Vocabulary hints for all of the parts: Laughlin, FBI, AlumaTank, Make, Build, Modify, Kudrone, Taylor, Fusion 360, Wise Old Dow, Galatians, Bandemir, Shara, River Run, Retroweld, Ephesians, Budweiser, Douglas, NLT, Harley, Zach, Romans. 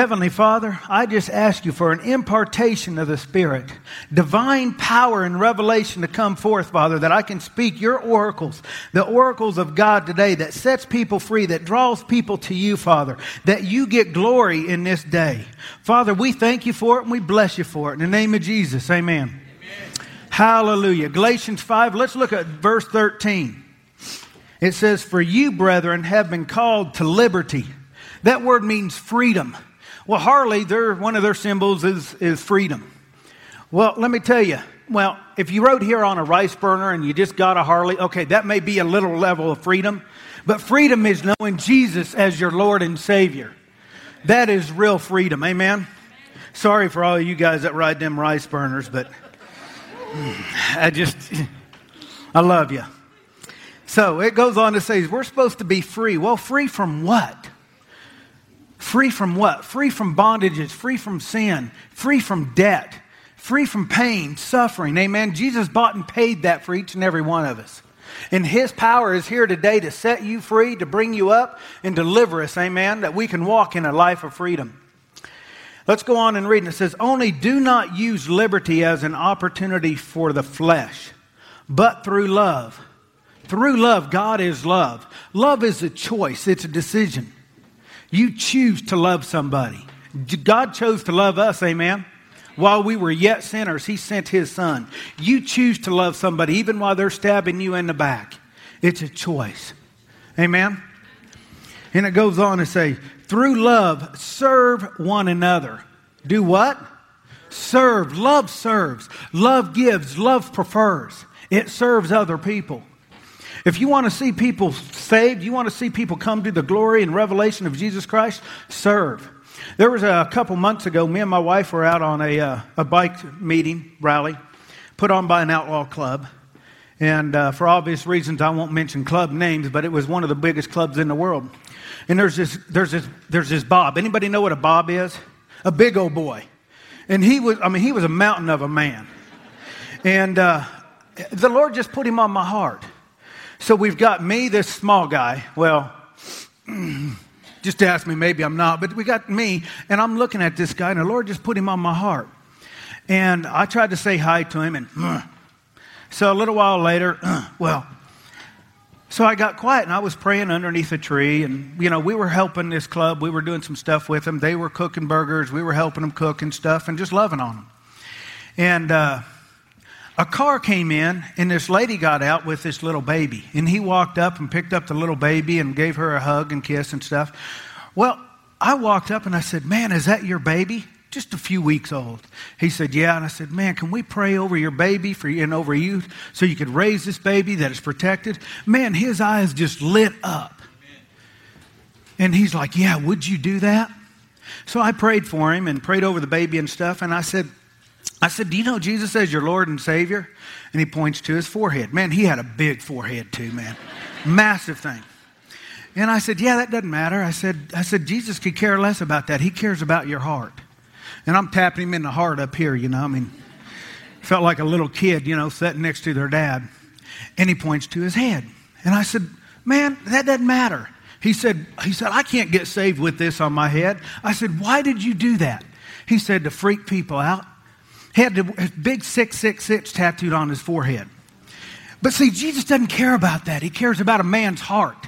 Heavenly Father, I just ask you for an impartation of the Spirit, divine power and revelation to come forth, Father, that I can speak your oracles, the oracles of God today that sets people free, that draws people to you, Father, that you get glory in this day. Father, we thank you for it and we bless you for it. In the name of Jesus, amen. Hallelujah. Galatians 5, let's look at verse 13. It says, "For you, brethren, have been called to liberty." That word means freedom. Well, Harley, one of their symbols is freedom. Well, let me tell you. Well, if you rode here on a rice burner and you just got a Harley, okay, that may be a little level of freedom. But freedom is knowing Jesus as your Lord and Savior. That is real freedom. Amen? Sorry for all of you guys that ride them rice burners, but I love you. So it goes on to say we're supposed to be free. Well, free from what? Free from what? Free from bondages, free from sin, free from debt, free from pain, suffering. Amen. Jesus bought and paid that for each and every one of us. And his power is here today to set you free, to bring you up, and deliver us. Amen. That we can walk in a life of freedom. Let's go on and read. It says, "Only do not use liberty as an opportunity for the flesh, but through love." Through love, God is love. Love is a choice. It's a decision. You choose to love somebody. God chose to love us, amen? While we were yet sinners, he sent his son. You choose to love somebody even while they're stabbing you in the back. It's a choice, amen? And it goes on to say, through love, serve one another. Do what? Serve. Love serves. Love gives. Love prefers. It serves other people. If you want to see people saved, you want to see people come to the glory and revelation of Jesus Christ, serve. There was a couple months ago, me and my wife were out on a bike meeting, rally, put on by an outlaw club. And for obvious reasons, I won't mention club names, but it was one of the biggest clubs in the world. And there's this Bob. Anybody know what a Bob is? A big old boy. And he was a mountain of a man. And the Lord just put him on my heart. So we've got me, this small guy. Well, just ask me, maybe I'm not. But we got me, and I'm looking at this guy, and the Lord just put him on my heart. And I tried to say hi to him, and so a little while later, so I got quiet, and I was praying underneath a tree. And, you know, we were helping this club. We were doing some stuff with them. They were cooking burgers. We were helping them cook and stuff and just loving on them. And a car came in, and this lady got out with this little baby. And he walked up and picked up the little baby and gave her a hug and kiss and stuff. Well, I walked up and I said, "Man, is that your baby? Just a few weeks old." He said, "Yeah." And I said, "Man, can we pray over your baby and over you so you could raise this baby that is protected?" Man, his eyes just lit up. Amen. And he's like, "Yeah, would you do that?" So I prayed for him and prayed over the baby and stuff. And I said, "Do you know Jesus as your Lord and Savior?" And he points to his forehead. Man, he had a big forehead too, man. Massive thing. And I said, "Yeah, that doesn't matter." I said, "Jesus could care less about that. He cares about your heart." And I'm tapping him in the heart up here, you know. I mean, felt like a little kid, you know, sitting next to their dad. And he points to his head. And I said, "Man, that doesn't matter." He said, "I can't get saved with this on my head." I said, "Why did you do that?" He said, "To freak people out." He had the big 666 tattooed on his forehead. But see, Jesus doesn't care about that. He cares about a man's heart.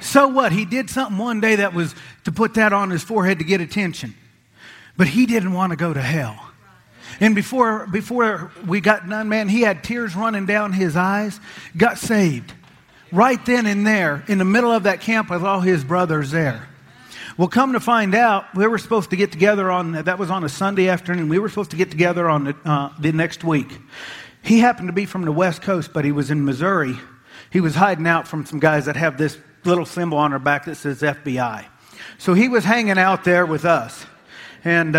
So what? He did something one day that was to put that on his forehead to get attention. But he didn't want to go to hell. And before we got done, man, he had tears running down his eyes, got saved. Right then and there, in the middle of that camp with all his brothers there. Well, come to find out, we were supposed to get together that was on a Sunday afternoon. We were supposed to get together on the next week. He happened to be from the West Coast, but he was in Missouri. He was hiding out from some guys that have this little symbol on their back that says FBI. So he was hanging out there with us. And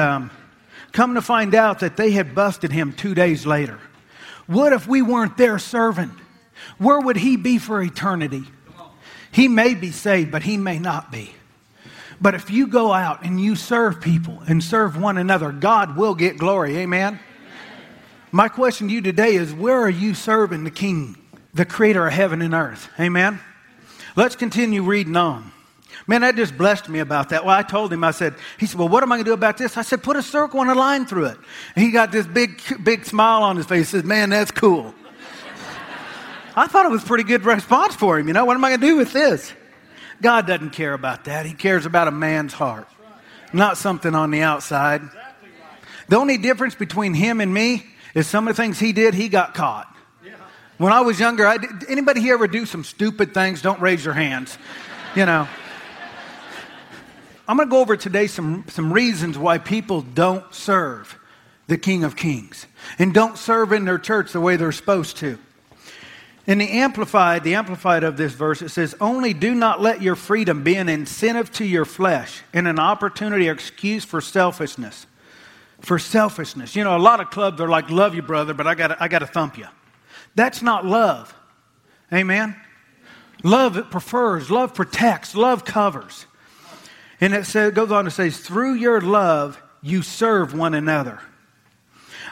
come to find out that they had busted him 2 days later. What if we weren't there serving? Where would he be for eternity? He may be saved, but he may not be. But if you go out and you serve people and serve one another, God will get glory. Amen? Amen. My question to you today is, where are you serving the King, the creator of heaven and earth? Amen? Let's continue reading on. Man, that just blessed me about that. Well, I told him, I said, he said, well, what am I going to do about this? I said, put a circle and a line through it. And he got this big smile on his face. He said, man, that's cool. I thought it was a pretty good response for him. You know, what am I going to do with this? God doesn't care about that. He cares about a man's heart, not something on the outside. The only difference between him and me is some of the things he did, he got caught. When I was younger, anybody here ever do some stupid things? Don't raise your hands, you know. I'm going to go over today some reasons why people don't serve the King of Kings and don't serve in their church the way they're supposed to. In the Amplified of this verse, it says, only do not let your freedom be an incentive to your flesh and an opportunity or excuse for selfishness. For selfishness. You know, a lot of clubs are like, love you, brother, but I gotta thump you. That's not love. Amen? Love it prefers, love protects, love covers. And it goes on to say, through your love, you serve one another.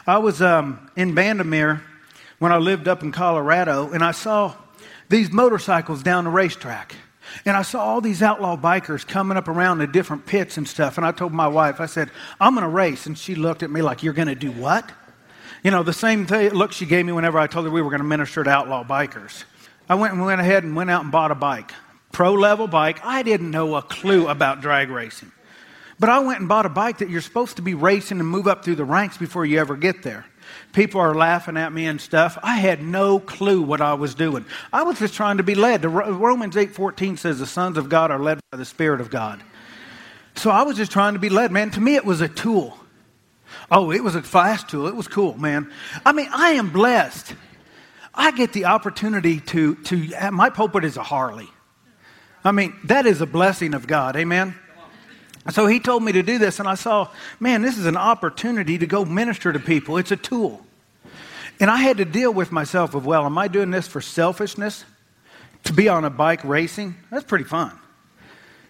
I was in Bandemir when I lived up in Colorado, and I saw these motorcycles down the racetrack. And I saw all these outlaw bikers coming up around the different pits and stuff. And I told my wife, I said, I'm going to race. And she looked at me like, you're going to do what? You know, the same look she gave me whenever I told her we were going to minister to outlaw bikers. I went ahead and bought a bike. Pro-level bike. I didn't know a clue about drag racing. But I went and bought a bike that you're supposed to be racing and move up through the ranks before you ever get there. People are laughing at me and stuff. I had no clue what I was doing. I was just trying to be led. Romans 8:14 says the sons of God are led by the Spirit of God. So I was just trying to be led, man. To me, it was a tool. Oh, it was a fast tool. It was cool, man. I mean, I am blessed. I get the opportunity to my pulpit is a Harley. I mean, that is a blessing of God. Amen. So he told me to do this, and I saw, man, this is an opportunity to go minister to people. It's a tool. And I had to deal with myself of, well, am I doing this for selfishness? To be on a bike racing? That's pretty fun.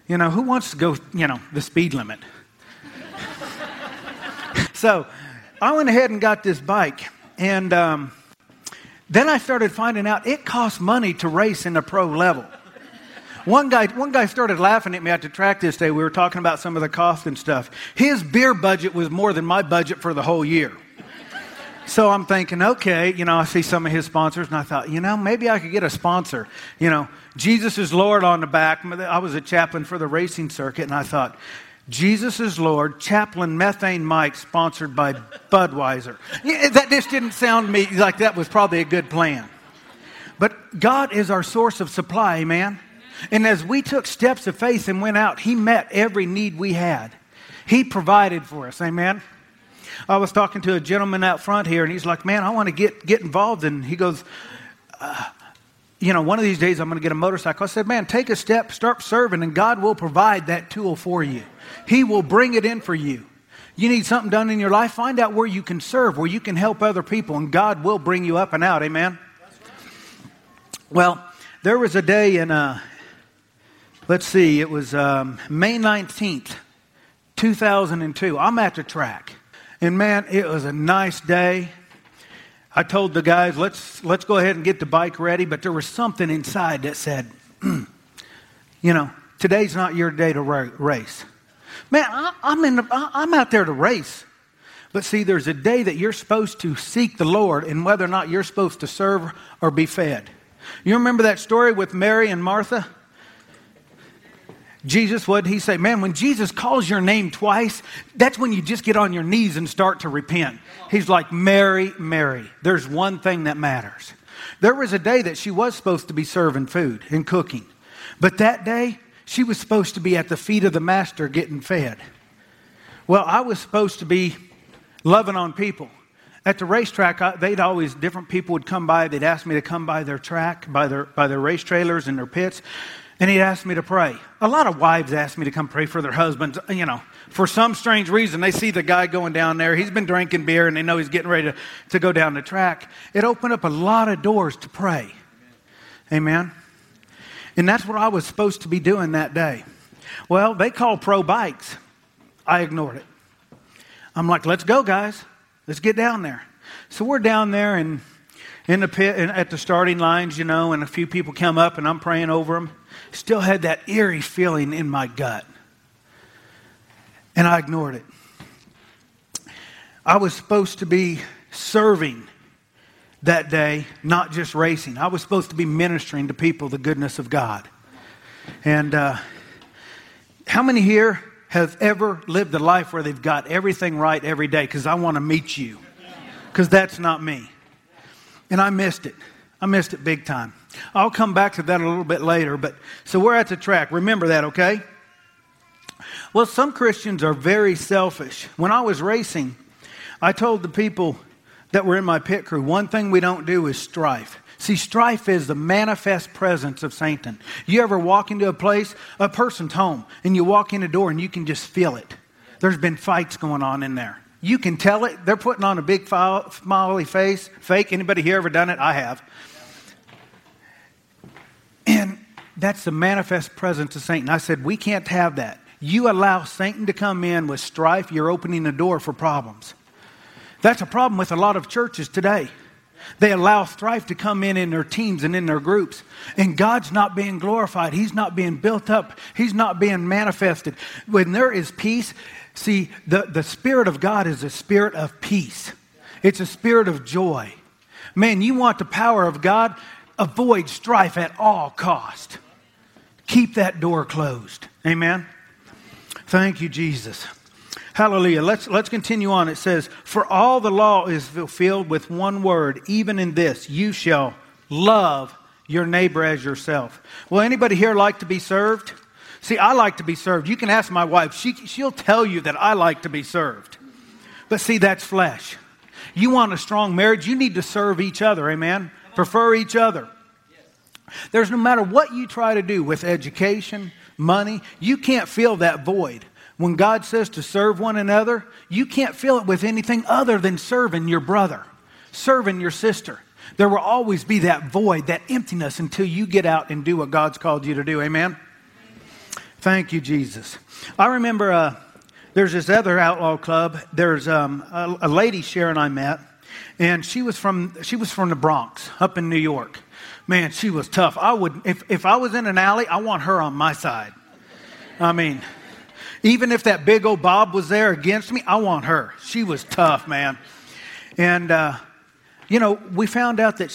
You know, who wants to go, you know, the speed limit? So I went ahead and got this bike, and then I started finding out it costs money to race in the pro level. One guy started laughing at me at the track this day. We were talking about some of the cost and stuff. His beer budget was more than my budget for the whole year. So I'm thinking, okay, you know, I see some of his sponsors, and I thought, you know, maybe I could get a sponsor. You know, Jesus is Lord on the back. I was a chaplain for the racing circuit, and I thought, Jesus is Lord, chaplain Methane Mike, sponsored by Budweiser. Yeah, that just didn't sound to me like that was probably a good plan. But God is our source of supply, man. And as we took steps of faith and went out, he met every need we had. He provided for us. Amen. I was talking to a gentleman out front here, and he's like, man, I want to get involved. And he goes, you know, one of these days I'm going to get a motorcycle. I said, man, take a step, start serving, and God will provide that tool for you. He will bring it in for you. You need something done in your life, find out where you can serve, where you can help other people, and God will bring you up and out. Amen. Well, there was a day in let's see, it was May 19th, 2002. I'm at the track. And man, it was a nice day. I told the guys, let's go ahead and get the bike ready. But there was something inside that said, you know, today's not your day to race. Man, I'm out there to race. But see, there's a day that you're supposed to seek the Lord and whether or not you're supposed to serve or be fed. You remember that story with Mary and Martha? Jesus, what did he say? Man, when Jesus calls your name twice, that's when you just get on your knees and start to repent. He's like, Mary, Mary, there's one thing that matters. There was a day that she was supposed to be serving food and cooking. But that day, she was supposed to be at the feet of the master getting fed. Well, I was supposed to be loving on people. At the racetrack, different people would come by. They'd ask me to come by their track, by their race trailers and their pits. And he'd ask me to pray. A lot of wives ask me to come pray for their husbands. You know, for some strange reason, they see the guy going down there. He's been drinking beer, and they know he's getting ready to go down the track. It opened up a lot of doors to pray. Amen. And that's what I was supposed to be doing that day. Well, they call pro bikes. I ignored it. I'm like, let's go, guys. Let's get down there. So we're down there in the pit and at the starting lines, you know, and a few people come up, and I'm praying over them. Still had that eerie feeling in my gut. And I ignored it. I was supposed to be serving that day, not just racing. I was supposed to be ministering to people the goodness of God. And how many here have ever lived a life where they've got everything right every day? Because I want to meet you. Because that's not me. And I missed it. I missed it big time. I'll come back to that a little bit later. But so we're at the track. Remember that, okay? Well, some Christians are very selfish. When I was racing, I told the people that were in my pit crew, one thing we don't do is strife. See, strife is the manifest presence of Satan. You ever walk into a place, a person's home, and you walk in a door and you can just feel it. There's been fights going on in there. You can tell it. They're putting on a big smiley face, fake. Anybody here ever done it? I have. And that's the manifest presence of Satan. I said, we can't have that. You allow Satan to come in with strife, you're opening the door for problems. That's a problem with a lot of churches today. They allow strife to come in their teams and in their groups. And God's not being glorified. He's not being built up. He's not being manifested. When there is peace, see, the Spirit of God is a spirit of peace. It's a spirit of joy. Man, you want the power of God? Avoid strife at all cost. Keep that door closed. Amen? Thank you, Jesus. Hallelujah. Let's continue on. It says, for all the law is fulfilled with one word, even in this, you shall love your neighbor as yourself. Will anybody here like to be served? See, I like to be served. You can ask my wife. She'll tell you that I like to be served. But see, that's flesh. You want a strong marriage, you need to serve each other. Amen? Prefer each other. Yes. There's no matter what you try to do with education, money, you can't fill that void. When God says to serve one another, you can't fill it with anything other than serving your brother, serving your sister. There will always be that void, that emptiness until you get out and do what God's called you to do. Amen? Thank you, Jesus. I remember there's this other outlaw club. There's a lady, Shara, and I met, and she was from the Bronx up in New York. Man, she was tough. I would if I was in an alley, I want her on my side. I mean, even if that big old Bob was there against me, I want her. She was tough, man. And, you know, we found out that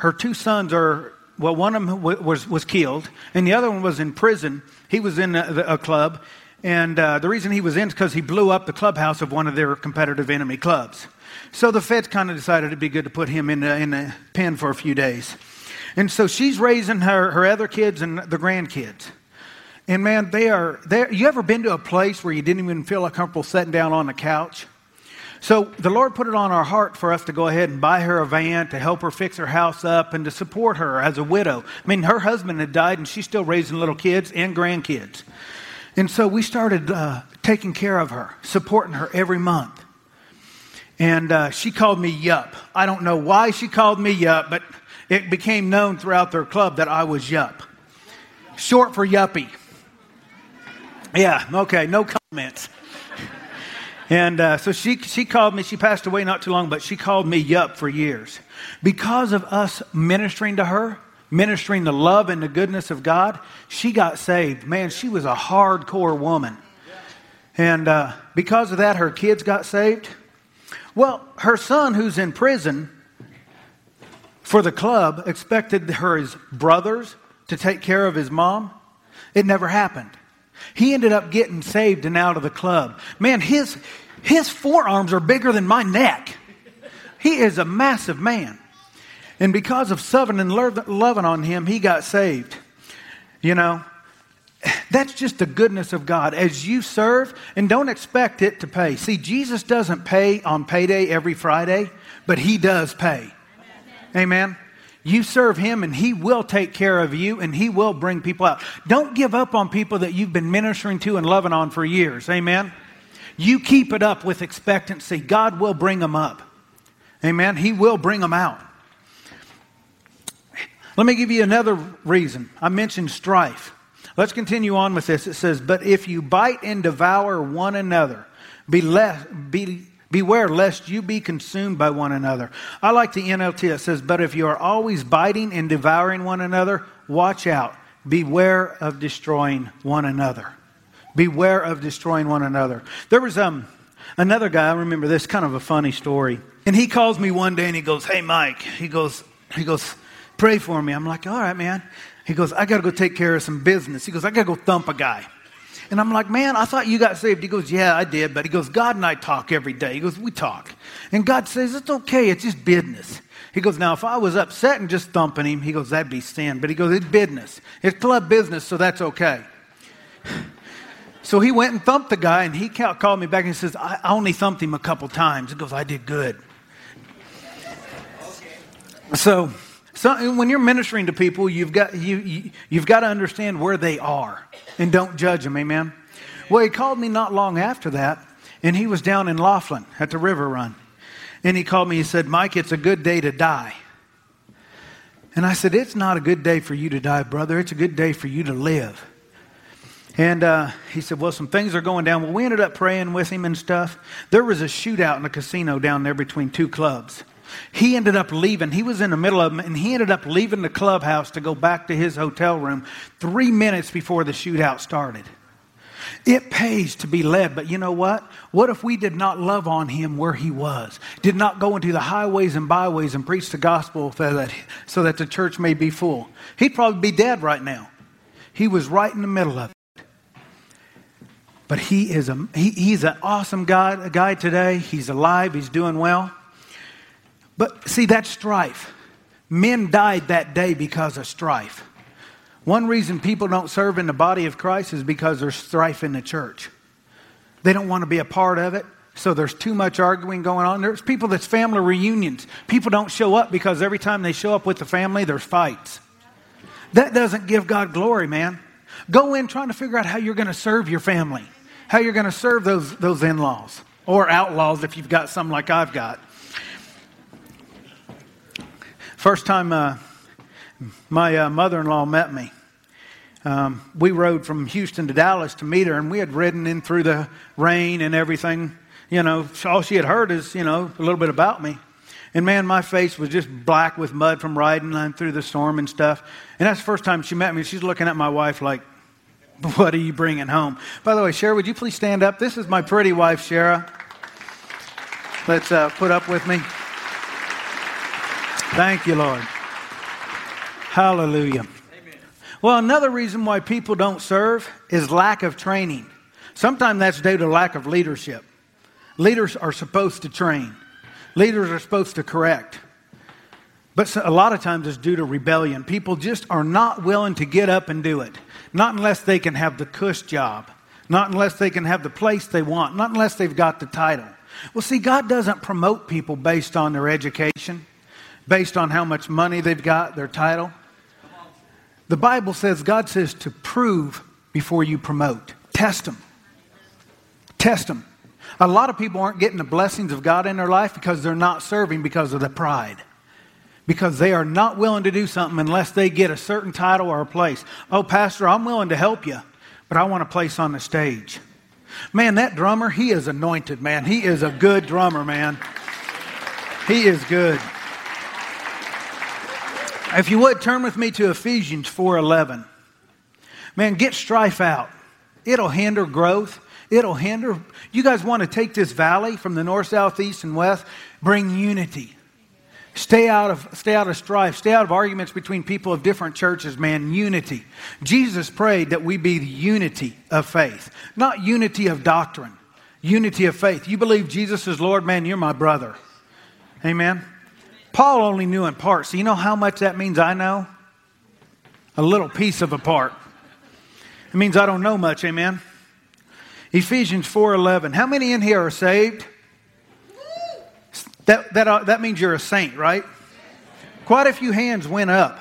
her two sons are, well, one of them was killed, and the other one was in prison. He was in a club, and the reason he was in is because he blew up the clubhouse of one of their competitive enemy clubs. So the feds kind of decided it'd be good to put him in the pen for a few days. And so she's raising her other kids and the grandkids. And man, they are there. You ever been to a place where you didn't even feel comfortable sitting down on the couch? So the Lord put it on our heart for us to go ahead and buy her a van, to help her fix her house up, and to support her as a widow. I mean, her husband had died, and she's still raising little kids and grandkids. And so we started taking care of her, supporting her every month. And she called me Yup. I don't know why she called me Yup, but it became known throughout their club that I was Yup. Short for yuppie. Yeah, okay, no comments. And so she called me. She passed away not too long, but she called me Yup for years. Because of us ministering to her, ministering the love and the goodness of God, she got saved. Man, she was a hardcore woman. And because of that, her kids got saved. Well, her son, who's in prison for the club, expected his brothers to take care of his mom. It never happened. He ended up getting saved and out of the club. Man, his forearms are bigger than my neck. He is a massive man. And because of serving and loving on him, he got saved. You know, that's just the goodness of God. As you serve, and don't expect it to pay. See, Jesus doesn't pay on payday every Friday, but he does pay. Amen. Amen. You serve him and he will take care of you and he will bring people out. Don't give up on people that you've been ministering to and loving on for years. Amen. You keep it up with expectancy. God will bring them up. Amen. He will bring them out. Let me give you another reason. I mentioned strife. Let's continue on with this. It says, but if you bite and devour one another, beware lest you be consumed by one another. I like the NLT. It says, but if you are always biting and devouring one another, watch out. beware of destroying one another. Beware of destroying one another. There was another guy, I remember this, kind of a funny story. And he calls me one day and he goes, "Hey, Mike," he goes, "pray for me." I'm like, "All right, man." He goes, "I got to go take care of some business." He goes, "I got to go thump a guy." And I'm like, "Man, I thought you got saved." He goes, "Yeah, I did." But he goes, "God and I talk every day." He goes, "We talk. And God says, it's okay. It's just business." He goes, "Now, if I was upset and just thumping him," he goes, "that'd be sin." But he goes, "It's business. It's club business, so that's okay." So he went and thumped the guy, and he called me back and he says, "I only thumped him a couple times." He goes, "I did good." Okay. So when you're ministering to people, you've got to understand where they are and don't judge them, amen? Well, he called me not long after that, and he was down in Laughlin at the River Run. And he called me, he said, "Mike, it's a good day to die." And I said, "It's not a good day for you to die, brother. It's a good day for you to live." And he said, "Well, some things are going down." Well, we ended up praying with him and stuff. There was a shootout in a casino down there between two clubs. He ended up leaving. He was in the middle of them, and he ended up leaving the clubhouse to go back to his hotel room 3 minutes before the shootout started. It pays to be led, but you know what? What if we did not love on him where he was? Did not go into the highways and byways and preach the gospel so that the church may be full? He'd probably be dead right now. He was right in the middle of it. But he's an awesome guy today. He's alive. He's doing well. But see, that's strife. Men died that day because of strife. One reason people don't serve in the body of Christ is because there's strife in the church. They don't want to be a part of it, so there's too much arguing going on. There's people that's family reunions. People don't show up because every time they show up with the family, there's fights. That doesn't give God glory, man. Go in trying to figure out how you're going to serve your family, how you're going to serve those in-laws or outlaws if you've got some like I've got. First time my mother-in-law met me. We rode from Houston to Dallas to meet her, and we had ridden in through the rain and everything. You know, all she had heard is, you know, a little bit about me. And man, my face was just black with mud from riding through the storm and stuff. And that's the first time she met me. She's looking at my wife like, "What are you bringing home?" By the way, Shara, would you please stand up? This is my pretty wife, Shara. Let's put up with me. Thank you, Lord. Hallelujah. Well, another reason why people don't serve is lack of training. Sometimes that's due to lack of leadership. Leaders are supposed to train. Leaders are supposed to correct. But a lot of times it's due to rebellion. People just are not willing to get up and do it. Not unless they can have the cush job. Not unless they can have the place they want. Not unless they've got the title. Well, see, God doesn't promote people based on their education, based on how much money they've got, their title. The Bible says, God says to prove before you promote. Test them. Test them. A lot of people aren't getting the blessings of God in their life because they're not serving because of the pride. Because they are not willing to do something unless they get a certain title or a place. "Oh, Pastor, I'm willing to help you, but I want a place on the stage." Man, that drummer, he is anointed, man. He is a good drummer, man. He is good. If you would, turn with me to Ephesians 4:11. Man, get strife out. It'll hinder growth. It'll hinder. You guys want to take this valley from the north, south, east, and west? Bring unity. Stay out of strife. Stay out of arguments between people of different churches, man. Unity. Jesus prayed that we be the unity of faith. Not unity of doctrine. Unity of faith. You believe Jesus is Lord, man, you're my brother. Amen. Paul only knew in part. So you know how much that means I know? A little piece of a part. It means I don't know much, amen? Ephesians 4:11. How many in here are saved? That means you're a saint, right? Quite a few hands went up.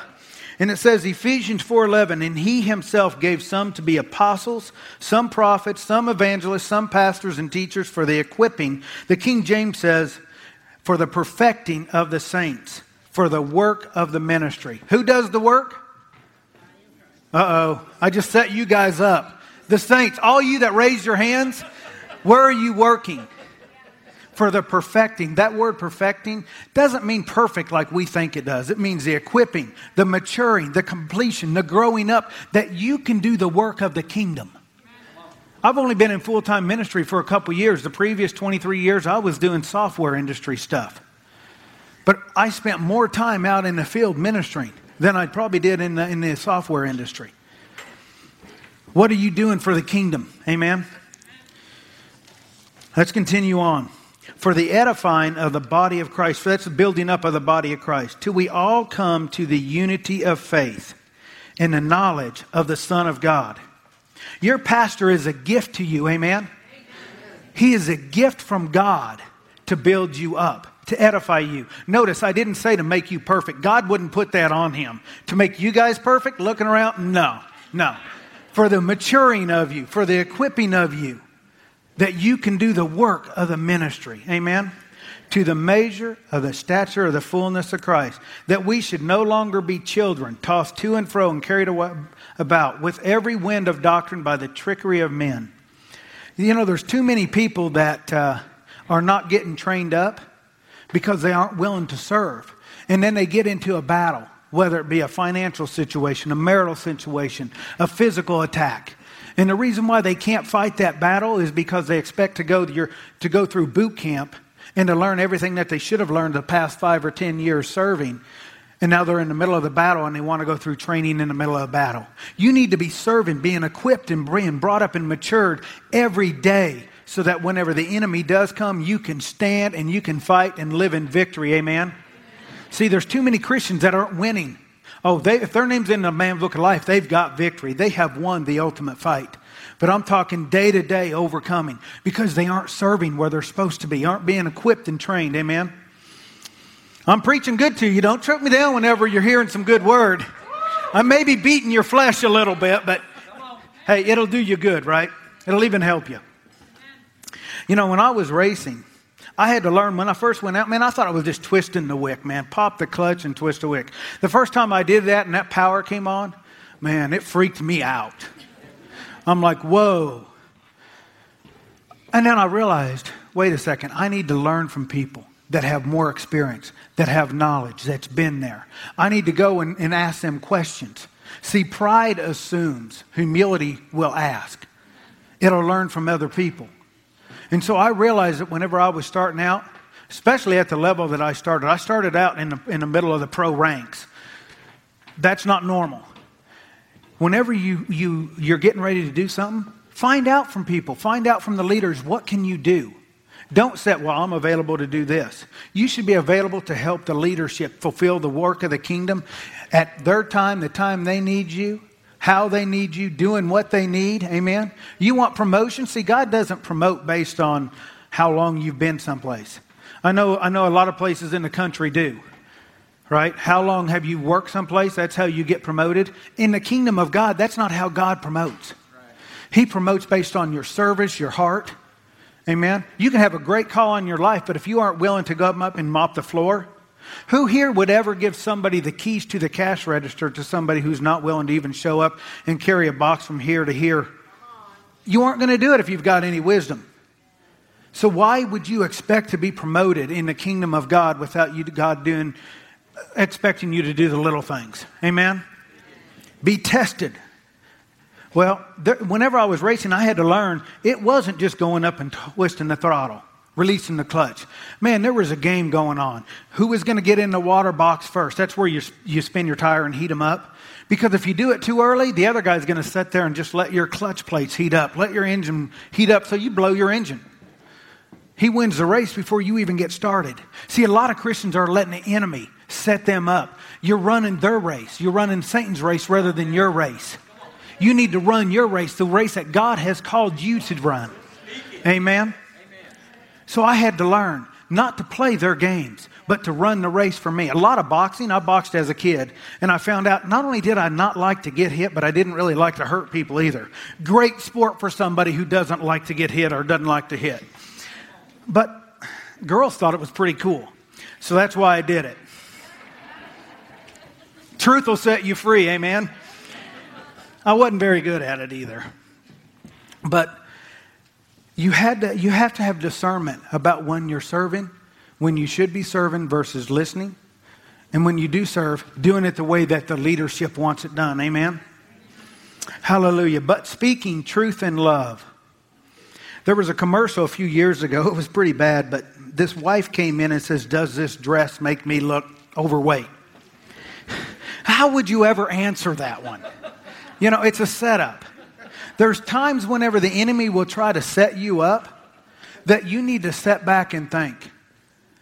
And it says Ephesians 4:11, "And he himself gave some to be apostles, some prophets, some evangelists, some pastors and teachers for the equipping." The King James says, "For the perfecting of the saints, for the work of the ministry." Who does the work? Uh-oh, I just set you guys up. The saints, all you that raised your hands, where are you working? for the perfecting. That word perfecting doesn't mean perfect like we think it does. It means the equipping, the maturing, the completion, the growing up, that you can do the work of the kingdom. I've only been in full-time ministry for a couple years. The previous 23 years, I was doing software industry stuff. But I spent more time out in the field ministering than I probably did in the software industry. What are you doing for the kingdom? Amen? Let's continue on. For the edifying of the body of Christ. So that's the building up of the body of Christ. Till we all come to the unity of faith and the knowledge of the Son of God. Your pastor is a gift to you. Amen? He is a gift from God to build you up, to edify you. Notice, I didn't say to make you perfect. God wouldn't put that on him. To make you guys perfect, looking around? No. For the maturing of you, for the equipping of you, that you can do the work of the ministry. Amen? To the measure of the stature of the fullness of Christ, that we should no longer be children, tossed to and fro and carried about with every wind of doctrine by the trickery of men. You know, there's too many people that are not getting trained up because they aren't willing to serve. And then they get into a battle, whether it be a financial situation, a marital situation, a physical attack. And the reason why they can't fight that battle is because they expect to go through boot camp and to learn everything that they should have learned the past 5 or 10 years serving. And now they're in the middle of the battle and they want to go through training in the middle of the battle. You need to be serving, being equipped and being brought up and matured every day so that whenever the enemy does come, you can stand and you can fight and live in victory. Amen? See, there's too many Christians that aren't winning. Oh, if their name's in the man's book of life, they've got victory. They have won the ultimate fight. But I'm talking day-to-day overcoming because they aren't serving where they're supposed to be, aren't being equipped and trained. Amen? I'm preaching good to you. Don't trip me down whenever you're hearing some good word. I may be beating your flesh a little bit, but hey, it'll do you good, right? It'll even help you. You know, when I was racing, I had to learn when I first went out, man, I thought I was just twisting the wick, man. Pop the clutch and twist the wick. The first time I did that and that power came on, man, it freaked me out. I'm like, whoa. And then I realized, wait a second, I need to learn from people that have more experience, that have knowledge, that's been there. I need to go and ask them questions. See, pride assumes, humility will ask. It'll learn from other people. And so I realized that whenever I was starting out, especially at the level that I started out in the middle of the pro ranks. That's not normal. Whenever you're getting ready to do something, find out from people. Find out from the leaders, what can you do? Don't say, well, I'm available to do this. You should be available to help the leadership fulfill the work of the kingdom at their time, the time they need you. How they need you, doing what they need. Amen. You want promotion? See, God doesn't promote based on how long you've been someplace. I know a lot of places in the country do, right? How long have you worked someplace? That's how you get promoted. In the kingdom of God, that's not how God promotes. He promotes based on your service, your heart. Amen. You can have a great call on your life, but if you aren't willing to go up and mop the floor, who here would ever give somebody the keys to the cash register to somebody who's not willing to even show up and carry a box from here to here? You aren't going to do it if you've got any wisdom. So why would you expect to be promoted in the kingdom of God without you, God expecting you to do the little things? Amen? Be tested. Well, whenever I was racing, I had to learn it wasn't just going up and twisting the throttle. Releasing the clutch. Man, there was a game going on. Who was going to get in the water box first? That's where you spin your tire and heat them up. Because if you do it too early, the other guy's going to sit there and just let your clutch plates heat up. Let your engine heat up so you blow your engine. He wins the race before you even get started. See, a lot of Christians are letting the enemy set them up. You're running their race. You're running Satan's race rather than your race. You need to run your race, the race that God has called you to run. Amen? So I had to learn not to play their games, but to run the race for me. A lot of boxing. I boxed as a kid, and I found out not only did I not like to get hit, but I didn't really like to hurt people either. Great sport for somebody who doesn't like to get hit or doesn't like to hit. But girls thought it was pretty cool, so that's why I did it. Truth will set you free, amen? I wasn't very good at it either, but You have to have discernment about when you're serving, when you should be serving versus listening. And when you do serve, doing it the way that the leadership wants it done. Amen? Hallelujah. But speaking truth in love. There was a commercial a few years ago. It was pretty bad, but this wife came in and says, "Does this dress make me look overweight?" How would you ever answer that one? You know, it's a setup. There's times whenever the enemy will try to set you up that you need to step back and think,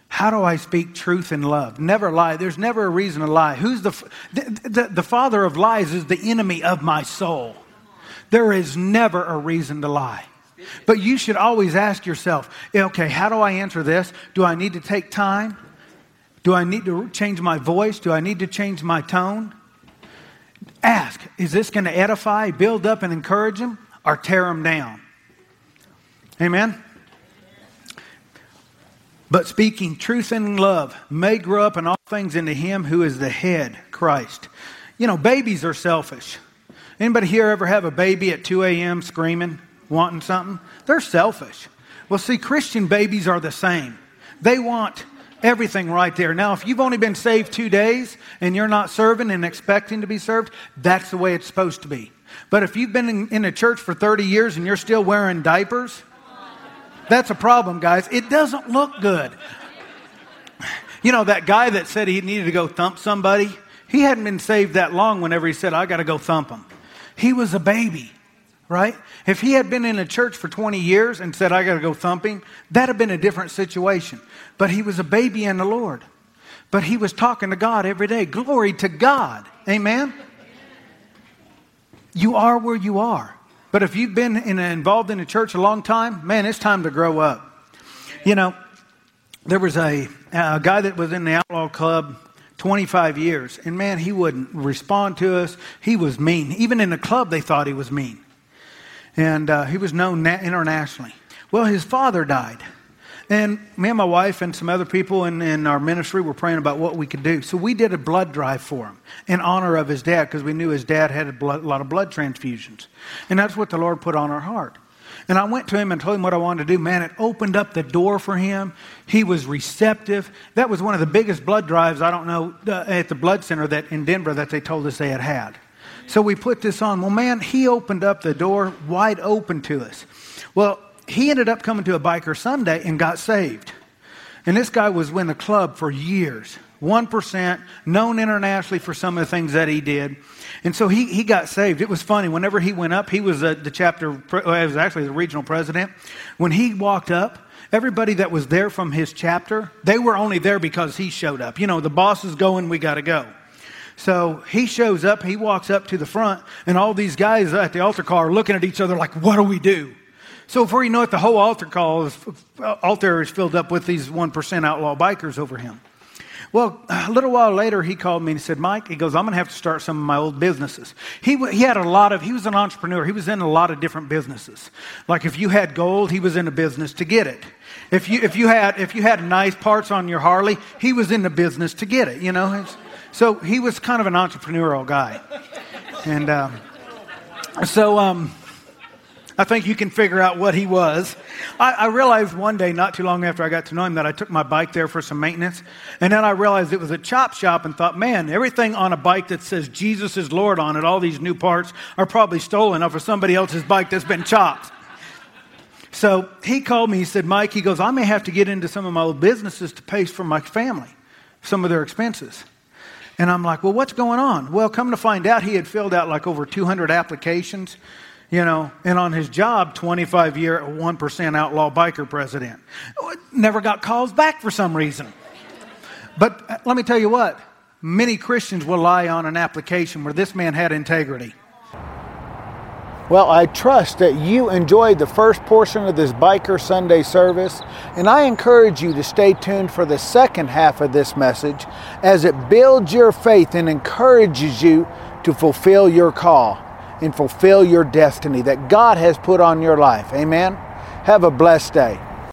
how do I speak truth and love? Never lie. There's never a reason to lie. Who's the father of lies is the enemy of my soul. There is never a reason to lie. But you should always ask yourself, okay, how do I answer this? Do I need to take time? Do I need to change my voice? Do I need to change my tone? Ask, is this going to edify, build up, and encourage them, or tear them down? Amen? But speaking truth in love may grow up in all things into him who is the head, Christ. You know, babies are selfish. Anybody here ever have a baby at 2 a.m. screaming, wanting something? They're selfish. Well, see, Christian babies are the same. They want everything right there. Now, if you've only been saved 2 days and you're not serving and expecting to be served, that's the way it's supposed to be. But if you've been in a church for 30 years and you're still wearing diapers, that's a problem, guys. It doesn't look good. You know, that guy that said he needed to go thump somebody, he hadn't been saved that long whenever he said, I got to go thump him. He was a baby, right? If he had been in a church for 20 years and said, I got to go thump him, that'd have been a different situation. But he was a baby in the Lord. But he was talking to God every day. Glory to God. Amen? You are where you are. But if you've been involved in a church a long time, man, it's time to grow up. You know, there was a guy that was in the Outlaw Club 25 years, and man, he wouldn't respond to us. He was mean. Even in the club, they thought he was mean. And he was known internationally. Well, his father died. And me and my wife and some other people in our ministry were praying about what we could do. So we did a blood drive for him in honor of his dad because we knew his dad had a lot of blood transfusions. And that's what the Lord put on our heart. And I went to him and told him what I wanted to do. Man, it opened up the door for him. He was receptive. That was one of the biggest blood drives, I don't know, at the blood center that in Denver that they told us they had had. So we put this on. Well, man, he opened up the door wide open to us. Well, he ended up coming to a Biker Sunday and got saved. And this guy was in the club for years, 1%, known internationally for some of the things that he did. And so he got saved. It was funny. Whenever he went up, he was the regional president. When he walked up, everybody that was there from his chapter, they were only there because he showed up. You know, the boss is going, we got to go. So he shows up, he walks up to the front, and all these guys at the altar call are looking at each other like, what do we do? So before you know it, the whole altar is filled up with these 1% outlaw bikers over him. Well, a little while later, he called me and he said, Mike, he goes, I'm going to have to start some of my old businesses. He was an entrepreneur. He was in a lot of different businesses. Like if you had gold, he was in a business to get it. If you had nice parts on your Harley, he was in the business to get it, you know. So he was kind of an entrepreneurial guy. And I think you can figure out what he was. I realized one day, not too long after I got to know him, that I took my bike there for some maintenance. And then I realized it was a chop shop and thought, man, everything on a bike that says Jesus is Lord on it, all these new parts are probably stolen off of somebody else's bike that's been chopped. So he called me. He said, Mike, he goes, I may have to get into some of my old businesses to pay for my family, some of their expenses. And I'm like, well, what's going on? Well, come to find out, he had filled out like over 200 applications. You know, and on his job, 25-year, 1% outlaw biker president. Never got calls back for some reason. But let me tell you what, many Christians will lie on an application where this man had integrity. Well, I trust that you enjoyed the first portion of this Biker Sunday service, and I encourage you to stay tuned for the second half of this message as it builds your faith and encourages you to fulfill your call and fulfill your destiny that God has put on your life. Amen? Have a blessed day.